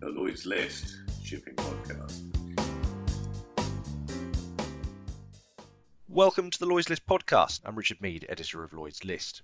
the Lloyd's List shipping podcast. Welcome to the Lloyd's List podcast. I'm Richard Mead, editor of Lloyd's List.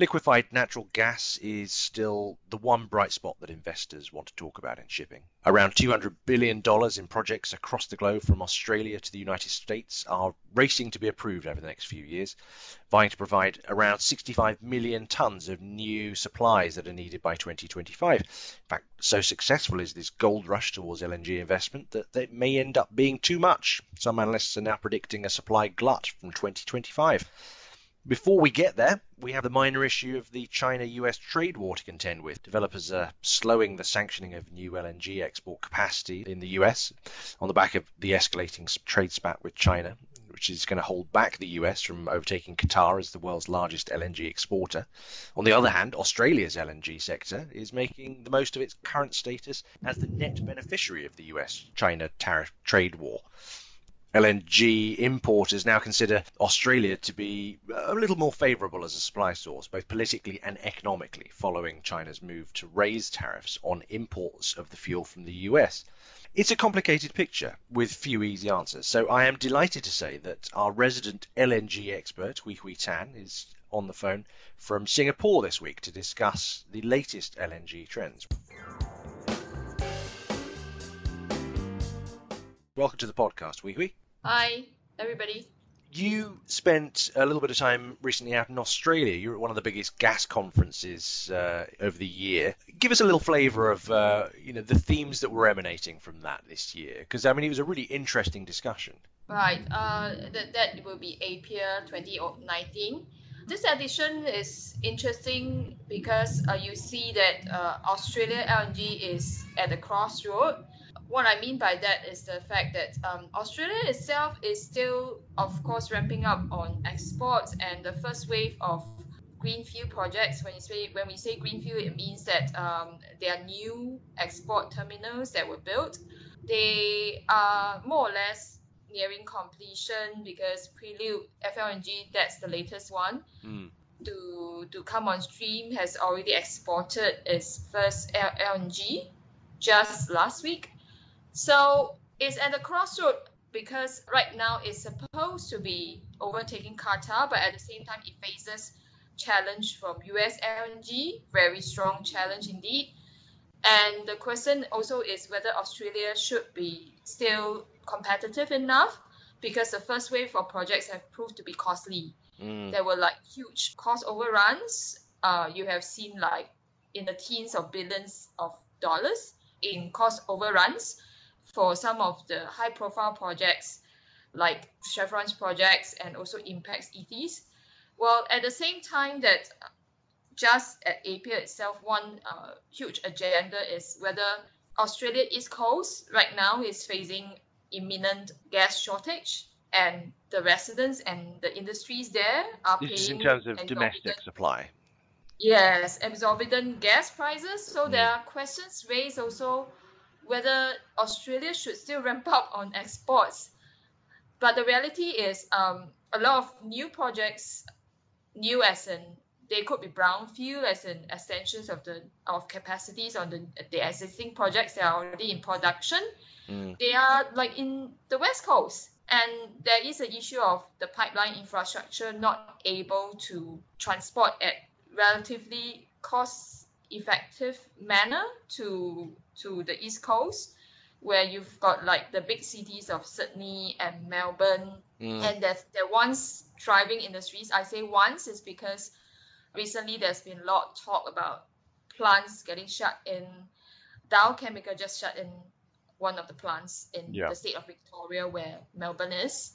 Liquefied natural gas is still the one bright spot that investors want to talk about in shipping. Around $200 billion in projects across the globe, from Australia to the United States, are racing to be approved over the next few years, vying to provide around 65 million tonnes of new supplies that are needed by 2025. In fact, so successful is this gold rush towards LNG investment that it may end up being too much. Some analysts are now predicting a supply glut from 2025. Before we get there, we have the minor issue of the China-US trade war to contend with. Developers are slowing the sanctioning of new LNG export capacity in the US on the back of the escalating trade spat with China, which is going to hold back the US from overtaking Qatar as the world's largest LNG exporter. On the other hand, Australia's LNG sector is making the most of its current status as the net beneficiary of the US-China tariff trade war. LNG importers now consider Australia to be a little more favourable as a supply source, both politically and economically, following China's move to raise tariffs on imports of the fuel from the US. It's a complicated picture with few easy answers, so I am delighted to say that our resident LNG expert, Hui Hui Tan, is on the phone from Singapore this week to discuss the latest LNG trends. Welcome to the podcast, Hui Hui. Hi, everybody. You spent a little bit of time recently out in Australia. You were at one of the biggest gas conferences over the year. Give us a little flavour of the themes that were emanating from that this year, because it was a really interesting discussion. Right. That will be APPEA 2019. This edition is interesting because you see that Australia LNG is at the crossroad. What I mean by that is the fact that Australia itself is still, of course, ramping up on exports, and the first wave of greenfield projects, when we say greenfield, it means that there are new export terminals that were built. They are more or less nearing completion because Prelude FLNG, that's the latest one, to come on stream, has already exported its first LNG just last week. So it's at the crossroad because right now it's supposed to be overtaking Qatar, but at the same time it faces challenge from US LNG, very strong challenge indeed. And the question also is whether Australia should be still competitive enough, because the first wave of projects have proved to be costly. There were huge cost overruns. You have seen in the teens of billions of dollars in cost overruns for some of the high-profile projects like Chevron's projects and also Impax Ethis. Well, at the same time that just at APA itself, one huge agenda is whether Australia East Coast right now is facing imminent gas shortage, and the residents and the industries there are paying... This is in terms of domestic supply. Yes, exorbitant gas prices. So there are questions raised also whether Australia should still ramp up on exports. But the reality is a lot of new projects, new as in they could be brownfield, as in extensions of capacities on the existing projects that are already in production. They are in the West Coast. And there is an issue of the pipeline infrastructure not able to transport at relatively cost-effective manner to the East Coast, where you've got the big cities of Sydney and Melbourne, and there once thriving industries. I say once is because recently there's been a lot of talk about plants getting shut in. Dow Chemical just shut in one of the plants in the state of Victoria, where Melbourne is,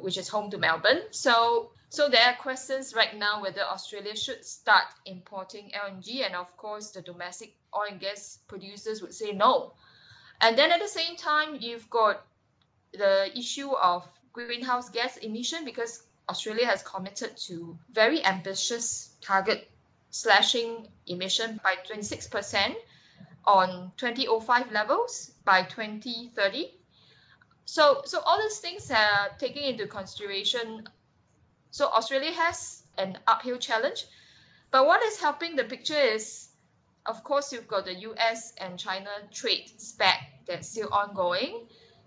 which is home to Melbourne. So there are questions right now whether Australia should start importing LNG, and of course the domestic oil and gas producers would say no. And then at the same time, you've got the issue of greenhouse gas emission, because Australia has committed to very ambitious target slashing emission by 26% on 2005 levels by 2030. So all these things are taken into consideration. So Australia has an uphill challenge. But what is helping the picture is Of course, you've got the US and China trade spat that's still ongoing.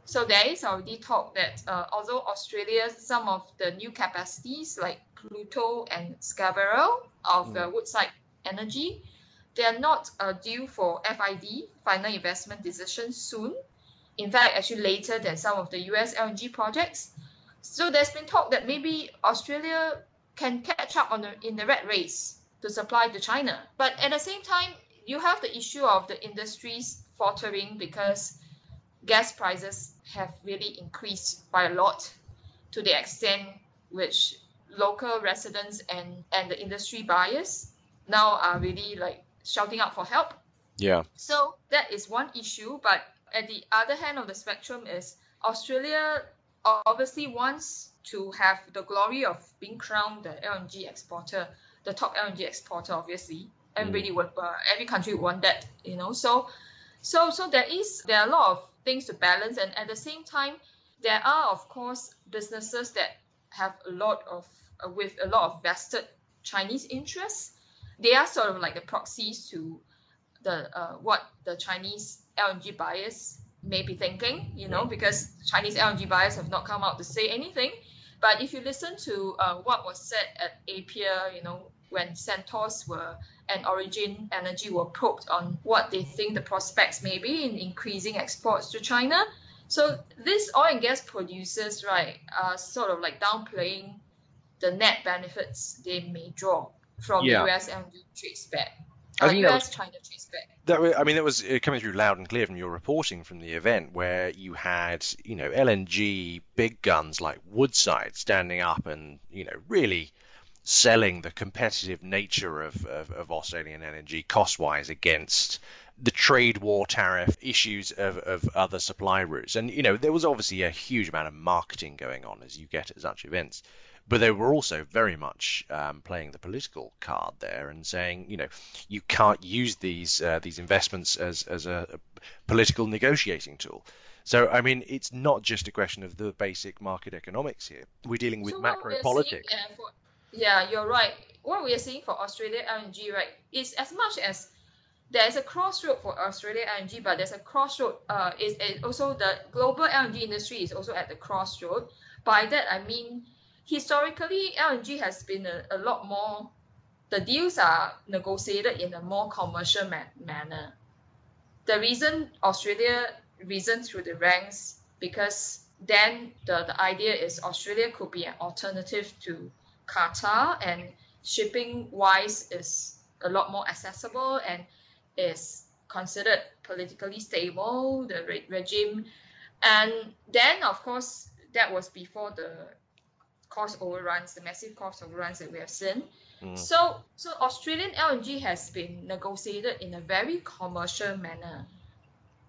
So there is already talk that although Australia, some of the new capacities like Pluto and Scarborough of Woodside Energy, they are not due for FID, final investment decision, soon. In fact, actually later than some of the US LNG projects. So there's been talk that maybe Australia can catch up on in the rat race to supply to China. But at the same time, you have the issue of the industries faltering because gas prices have really increased by a lot, to the extent which local residents and the industry buyers now are really like shouting out for help. Yeah. So that is one issue. But at the other hand of the spectrum is Australia obviously wants to have the glory of being crowned the LNG exporter, the top LNG exporter, obviously. Everybody would, every country would want that, you know. So there are a lot of things to balance, and at the same time, there are of course businesses that have a lot of vested Chinese interests. They are sort of like the proxies to the what the Chinese LNG buyers may be thinking, you know, because Chinese LNG buyers have not come out to say anything. But if you listen to what was said at APPEA, you know, when Santos and Origin Energy were probed on what they think the prospects may be in increasing exports to China. So these oil and gas producers, right, are sort of like downplaying the net benefits they may draw from US LNG trade spat. I think US-China trade spat. That was coming through loud and clear from your reporting from the event, where you had, you know, LNG big guns like Woodside standing up and, you know, really selling the competitive nature of Australian energy cost-wise against the trade war tariff issues of other supply routes. And, you know, there was obviously a huge amount of marketing going on, as you get at such events. But they were also very much playing the political card there and saying, you know, you can't use these investments as a political negotiating tool. So, I mean, it's not just a question of the basic market economics here. We're dealing with macro politics. Yeah, you're right. What we are seeing for Australia LNG, right, is as much as there is a crossroad for Australia LNG, but there's a crossroad. Is also the global LNG industry is also at the crossroad. By that, I mean, historically, LNG has been a lot more, the deals are negotiated in a more commercial manner. The reason Australia risen through the ranks, because then the idea is Australia could be an alternative to Qatar, and shipping wise is a lot more accessible and is considered politically stable, the regime. And then of course that was before the cost overruns, the massive cost overruns that we have seen. So Australian LNG has been negotiated in a very commercial manner.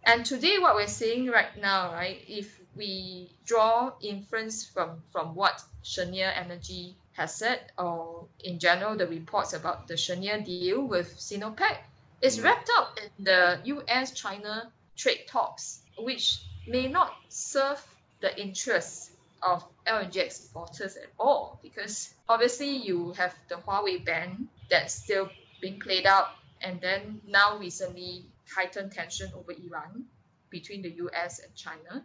And today what we're seeing right now, right, if we draw inference from what Cheniere Energy has said, or in general the reports about the Cheniere deal with Sinopec, is wrapped up in the US-China trade talks, which may not serve the interests of LNG exporters at all, because obviously you have the Huawei ban that's still being played out, and then now recently heightened tension over Iran between the US and China.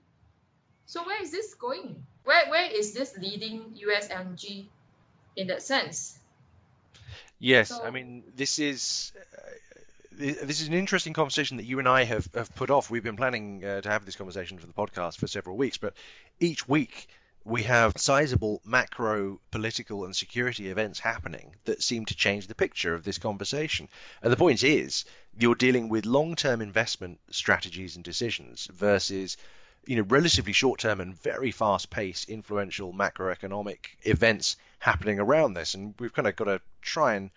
So where is this going? Where is this leading US LNG in that sense? Yes, so, I mean, this is an interesting conversation that you and I have put off. We've been planning to have this conversation for the podcast for several weeks, but each week we have sizable macro political and security events happening that seem to change the picture of this conversation. And the point is, you're dealing with long-term investment strategies and decisions versus, you know, relatively short-term and very fast-paced, influential macroeconomic events happening around this. And we've kind of got to try and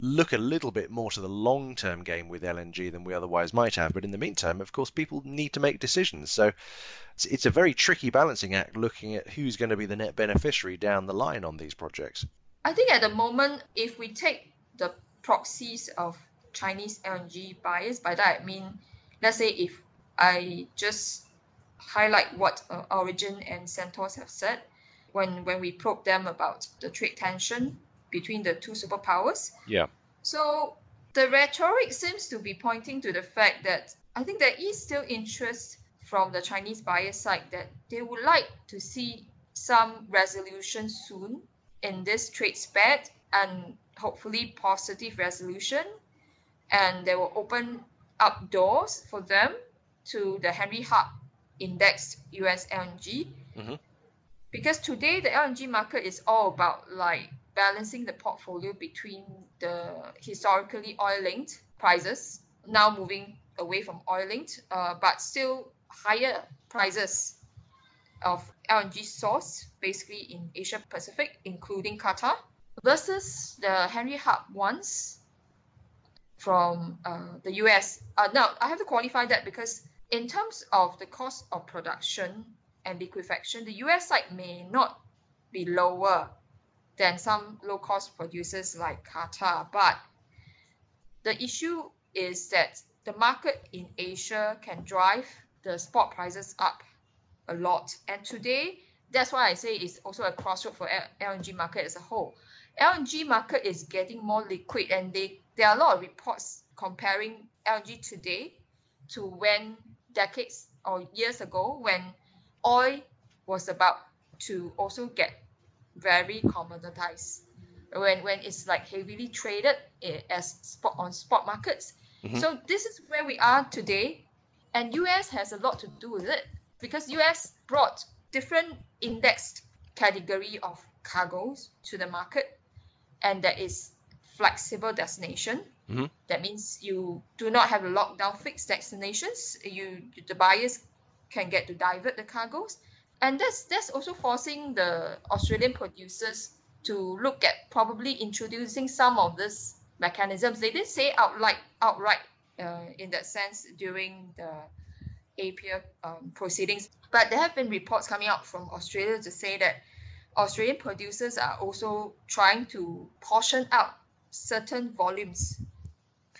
look a little bit more to the long-term game with LNG than we otherwise might have. But in the meantime, of course, people need to make decisions. So it's a very tricky balancing act, looking at who's going to be the net beneficiary down the line on these projects. I think at the moment, if we take the proxies of Chinese LNG buyers, by that I mean, let's say if I just highlight what Origin and Santos have said when we probed them about the trade tension between the two superpowers. Yeah. So The rhetoric seems to be pointing to the fact that I think there is still interest from the Chinese buyer side that they would like to see some resolution soon in this trade spat, and hopefully positive resolution, and they will open up doors for them to the Henry Hub indexed US LNG. Mm-hmm. Because today the LNG market is all about like balancing the portfolio between the historically oil-linked prices, now moving away from oil-linked, but still higher prices of LNG source, basically in Asia Pacific, including Qatar, versus the Henry Hub ones from the US. Now, I have to qualify that because in terms of the cost of production and liquefaction, the US side may not be lower than some low-cost producers like Qatar. But the issue is that the market in Asia can drive the spot prices up a lot. And today, that's why I say it's also a crossroad for LNG market as a whole. LNG market is getting more liquid, and there are a lot of reports comparing LNG today to when decades or years ago when oil was about to also get very commoditized, when it's like heavily traded as spot on spot markets. Mm-hmm. So this is where we are today, and US has a lot to do with it because US brought different indexed category of cargoes to the market, and that is flexible destination. Mm-hmm. That means you do not have a lockdown fixed destinations. The buyers can get to divert the cargoes. And that's also forcing the Australian producers to look at probably introducing some of these mechanisms. They didn't say outright in that sense during the APA proceedings, but there have been reports coming out from Australia to say that Australian producers are also trying to portion out certain volumes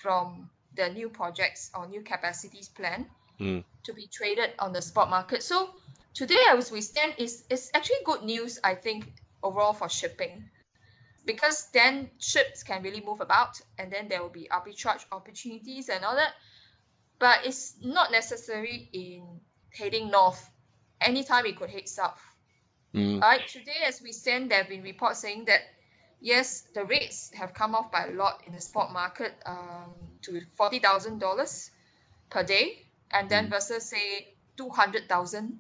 from the new projects or new capacities plan to be traded on the spot market. So today, as we stand, is actually good news, I think, overall for shipping, because then ships can really move about, and then there will be arbitrage opportunities and all that. But it's not necessary in heading north. Anytime it could head south. Mm. Right? Today, as we stand, there have been reports saying that, yes, the rates have come off by a lot in the spot market to $40,000 per day, and then versus, say, $200,000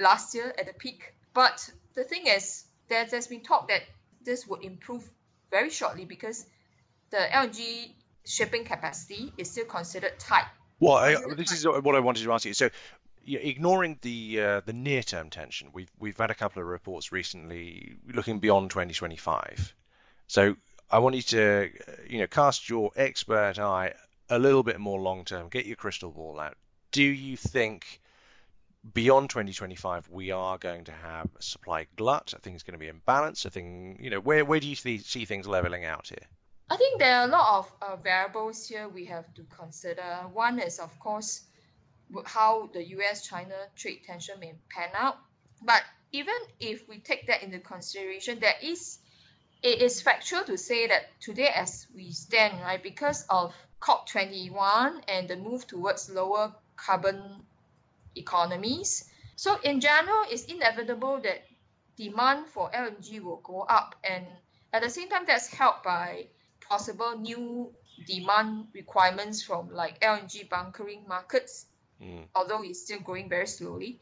last year at the peak. But the thing is, there's been talk that this would improve very shortly because the LNG shipping capacity is still considered tight. Well, this is what I wanted to ask you. So, ignoring the near-term tension, we've had a couple of reports recently looking beyond 2025. So, I want you to cast your expert eye a little bit more long-term. Get your crystal ball out. Do you think beyond 2025, we are going to have a supply glut? I think it's going to be imbalanced. I think, where do you see things leveling out here? I think there are a lot of variables here we have to consider. One is, of course, how the US-China trade tension may pan out. But even if we take that into consideration, it is factual to say that today, as we stand, right, because of COP21 and the move towards lower carbon economies. So in general, it's inevitable that demand for LNG will go up, and at the same time, that's helped by possible new demand requirements from like LNG bunkering markets, although it's still growing very slowly.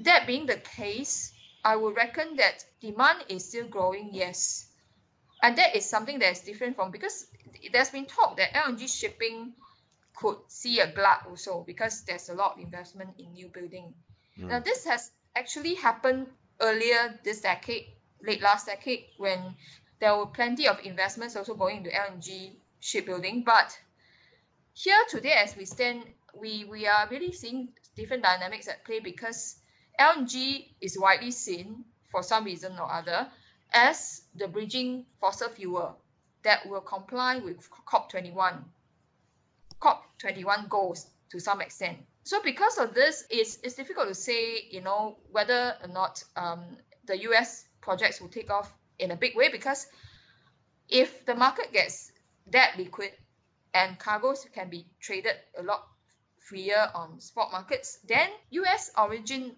That being the case, I would reckon that demand is still growing, yes. And that is something that is different from, because there's been talk that LNG shipping could see a glut also because there's a lot of investment in new building. Now, this has actually happened earlier this decade, late last decade, when there were plenty of investments also going into LNG shipbuilding. But here today, as we stand, we are really seeing different dynamics at play, because LNG is widely seen, for some reason or other, as the bridging fossil fuel that will comply with COP21 goals to some extent. So because of this, it's difficult to say, whether or not the US projects will take off in a big way, because if the market gets that liquid, and cargoes can be traded a lot freer on spot markets, then US origin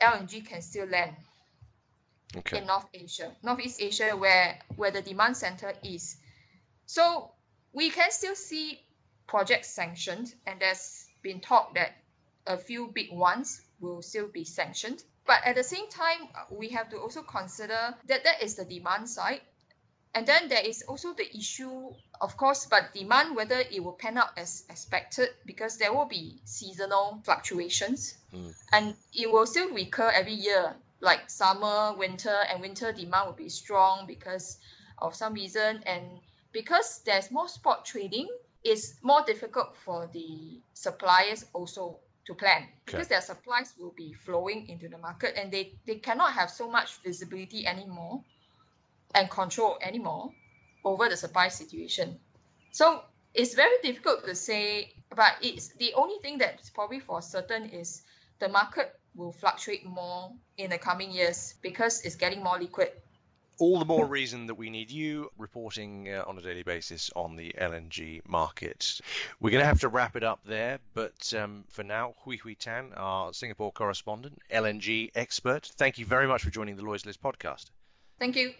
LNG can still land in Northeast Asia where the demand center is. So we can still see projects sanctioned, and there's been talk that a few big ones will still be sanctioned. But at the same time, we have to also consider that that is the demand side. And then there is also the issue, of course, but demand, whether it will pan out as expected, because there will be seasonal fluctuations. And it will still recur every year, like summer, winter, and winter demand will be strong because of some reason. And because there's more spot trading, it's more difficult for the suppliers also to plan, because their supplies will be flowing into the market, and they cannot have so much visibility anymore and control anymore over the supply situation. So it's very difficult to say, but it's the only thing that's probably for certain is the market will fluctuate more in the coming years because it's getting more liquid. All the more reason that we need you reporting on a daily basis on the LNG market. We're going to have to wrap it up there, but for now, Hui Hui Tan, our Singapore correspondent, LNG expert, thank you very much for joining the Lloyd's List podcast. Thank you.